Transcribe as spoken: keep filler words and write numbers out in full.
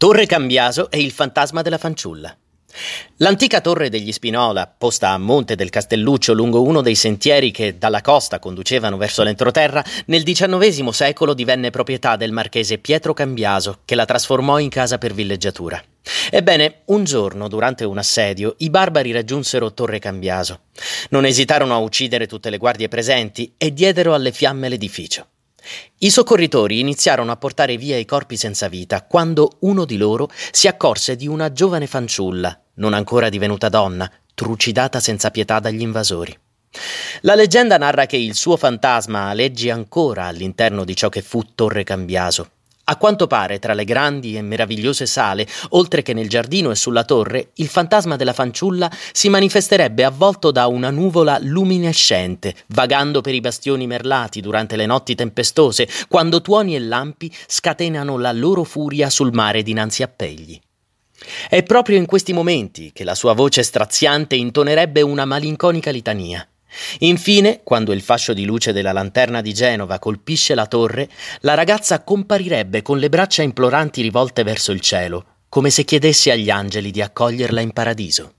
Torre Cambiaso e il fantasma della fanciulla. L'antica torre degli Spinola, posta a monte del Castelluccio lungo uno dei sentieri che dalla costa conducevano verso l'entroterra, nel diciannovesimo secolo divenne proprietà del marchese Pietro Cambiaso, che la trasformò in casa per villeggiatura. Ebbene, un giorno, durante un assedio, i barbari raggiunsero Torre Cambiaso. Non esitarono a uccidere tutte le guardie presenti e diedero alle fiamme l'edificio. I soccorritori iniziarono a portare via i corpi senza vita quando uno di loro si accorse di una giovane fanciulla, non ancora divenuta donna, trucidata senza pietà dagli invasori. La leggenda narra che il suo fantasma aleggi ancora all'interno di ciò che fu Torre Cambiaso. A quanto pare, tra le grandi e meravigliose sale, oltre che nel giardino e sulla torre, il fantasma della fanciulla si manifesterebbe avvolto da una nuvola luminescente, vagando per i bastioni merlati durante le notti tempestose, quando tuoni e lampi scatenano la loro furia sul mare dinanzi a Pegli. È proprio in questi momenti che la sua voce straziante intonerebbe una malinconica litania. Infine, quando il fascio di luce della lanterna di Genova colpisce la torre, la ragazza comparirebbe con le braccia imploranti rivolte verso il cielo, come se chiedesse agli angeli di accoglierla in paradiso.